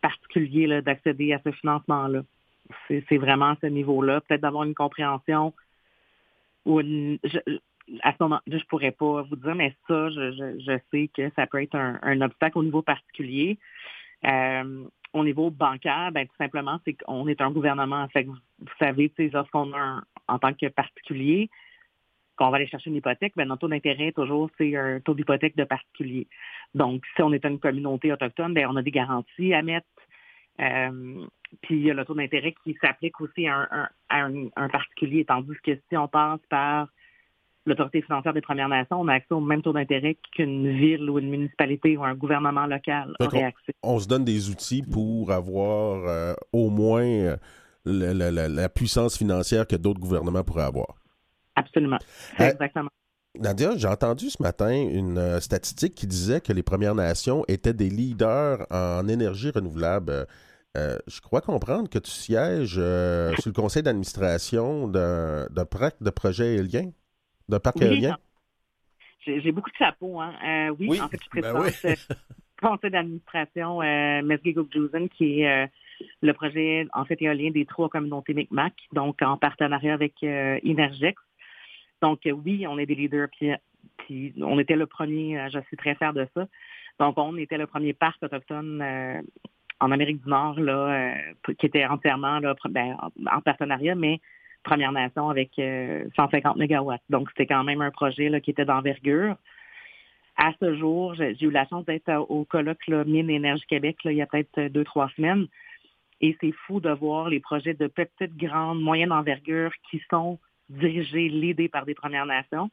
particulier là, d'accéder à ce financement-là. C'est vraiment à ce niveau-là. Peut-être d'avoir une compréhension ou à ce moment-là, je ne pourrais pas vous dire, mais ça, je sais que ça peut être un obstacle au niveau particulier. Au niveau bancaire, tout simplement, c'est qu'on est un gouvernement. Fait que vous savez, lorsqu'on a en tant que particulier, qu'on va aller chercher une hypothèque, notre taux d'intérêt, toujours, c'est un taux d'hypothèque de particulier. Donc, si on est une communauté autochtone, on a des garanties à mettre. Puis, il y a le taux d'intérêt qui s'applique aussi à un particulier, tandis que si on passe par l'autorité financière des Premières Nations, on a accès au même taux d'intérêt qu'une ville ou une municipalité ou un gouvernement local aurait accès. On se donne des outils pour avoir au moins la puissance financière que d'autres gouvernements pourraient avoir. Absolument. Exactement. Nadia, j'ai entendu ce matin une statistique qui disait que les Premières Nations étaient des leaders en énergie renouvelable. Je crois comprendre que tu sièges sur le conseil d'administration d'un projet éolien, d'un parc éolien. J'ai beaucoup de chapeaux. Hein? Oui, en fait, je présente le conseil d'administration Mesgigouisen, qui est le projet en fait éolien des trois communautés Micmac, donc en partenariat avec Energex. Donc, oui, on est des leaders, puis on était le premier, je suis très fière de ça. Donc, on était le premier parc autochtone en Amérique du Nord, là, qui était entièrement là, en partenariat, mais Première Nation avec 150 mégawatts. Donc, c'était quand même un projet là, qui était d'envergure. À ce jour, j'ai eu la chance d'être au colloque là, Mine Énergie Québec, là, il y a peut-être 2-3 semaines, et c'est fou de voir les projets de petite, grande, moyenne envergure qui sont dirigés, l'idée par des Premières Nations.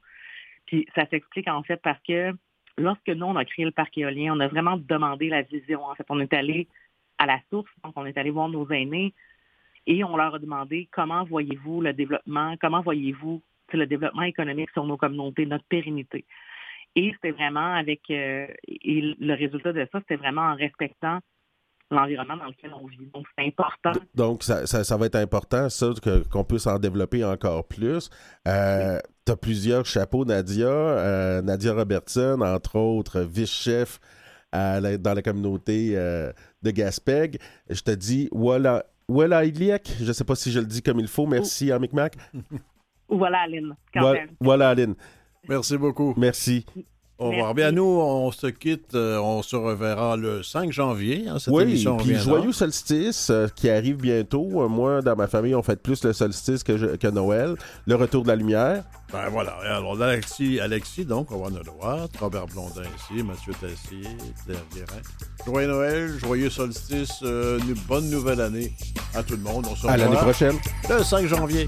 Puis ça s'explique en fait parce que lorsque nous, on a créé le parc éolien, on a vraiment demandé la vision. En fait, on est allé à la source, donc on est allé voir nos aînés et on leur a demandé comment voyez-vous le développement, comment voyez-vous le développement économique sur nos communautés, notre pérennité. Et c'était vraiment et le résultat de ça, c'était vraiment en respectant l'environnement dans lequel on vit. Donc, c'est important. Donc, ça va être important, ça, qu'on puisse en développer encore plus. Oui. Tu as plusieurs chapeaux, Nadia. Nadia Robertson, entre autres, vice-chef dans la communauté de Gespeg. Je te dis, voilà, Iliac. Je ne sais pas si je le dis comme il faut. Merci, en Micmac. Voilà, Aline. Voilà, Aline. Merci beaucoup. Merci. Au revoir. Bien, nous, on se quitte. On se reverra le 5 janvier. Hein, émission puis joyeux solstice qui arrive bientôt. Moi, dans ma famille, on fête plus le solstice que Noël. Le retour de la lumière. Ben voilà. Alors, Alexis, donc, on va nous voir. Robert Blondin ici, Mathieu Tessier, Claire Guérin. Joyeux Noël, joyeux solstice, une bonne nouvelle année à tout le monde. On se revoit à l'année prochaine. Le 5 janvier.